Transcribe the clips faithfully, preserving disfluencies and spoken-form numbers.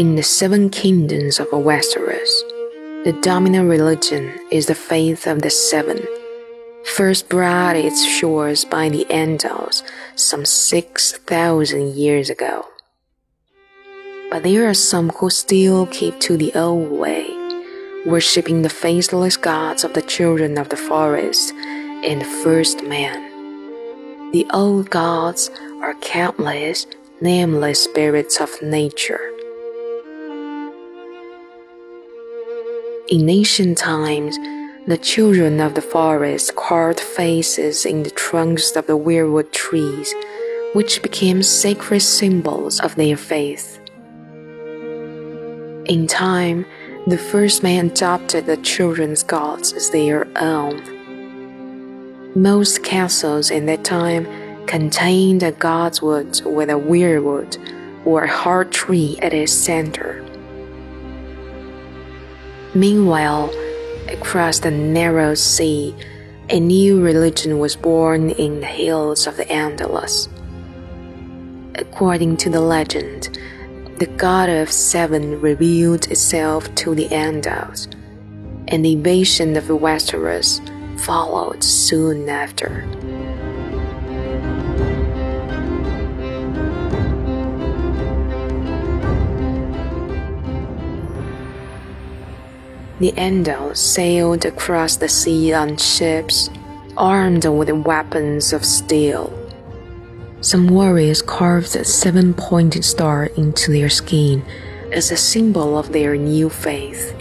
In the seven kingdoms of Westeros, the dominant religion is the faith of the Seven, first brought its shores by the Andals some six thousand years ago. But there are some who still keep to the old way, worshipping the faceless gods of the Children of the Forest and the First Men. The old gods are countless, nameless spirits of nature. In ancient times, the Children of the Forest carved faces in the trunks of the weirwood trees, which became sacred symbols of their faith. In time, the First Men adopted the children's gods as their own. Most castles in that time contained a godswood with a weirwood or a hard tree at its center. Meanwhile, across the narrow sea, a new religion was born in the hills of the Andalus. According to the legend, the god of Seven revealed itself to the Andals, and the invasion of Westeros followed soon after. The Andals sailed across the sea on ships, armed with weapons of steel. Some warriors carved a seven-pointed star into their skin as a symbol of their new faith.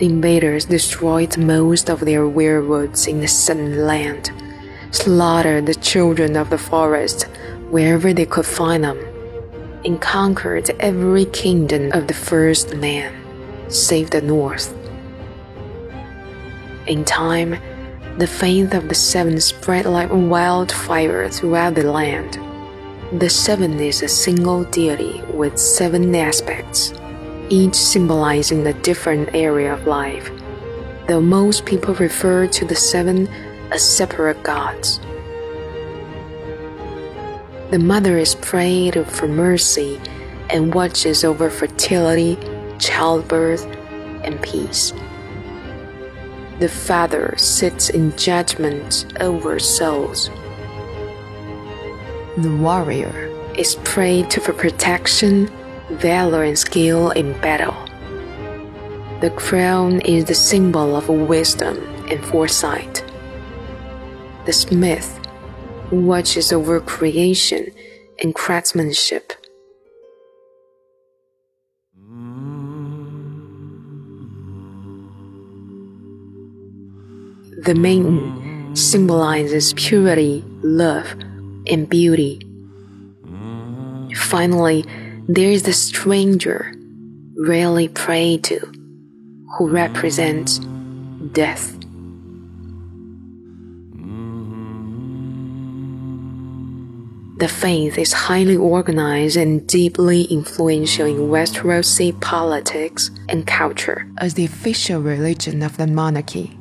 The invaders destroyed most of their weirwoods in the Sunland, slaughtered the Children of the Forest wherever they could find them, and conquered every kingdom of the First Man, save the North. In time, the faith of the Seven spread like wildfire throughout the land. The Seven is a single deity with seven aspects, each symbolizing a different area of life, though most people refer to the Seven as separate gods. The Mother is prayed for mercy and watches over fertility, childbirth, and peace. The Father sits in judgment over souls. The Warrior is prayed to for protection, valor, and skill in battle. The Crown is the symbol of wisdom and foresight. The Smith watches over creation and craftsmanship. The maiden symbolizes purity, love, and beauty. Finally, there is the stranger, rarely prayed to, who represents death. The faith is highly organized and deeply influential in Westerosi politics and culture as the official religion of the monarchy.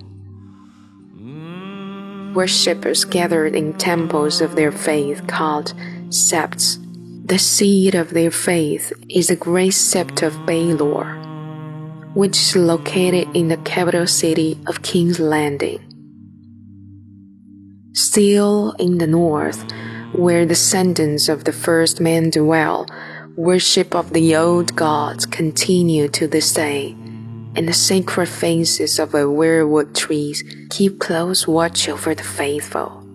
Worshippers gathered in temples of their faith called septs. The seat of their faith is the great Sept of Baelor, which is located in the capital city of King's Landing. Still in the north, where the descendants of the First Men dwell, worship of the old gods continue to this day, and the sacred faces of the weirwood trees keep close watch over the faithful.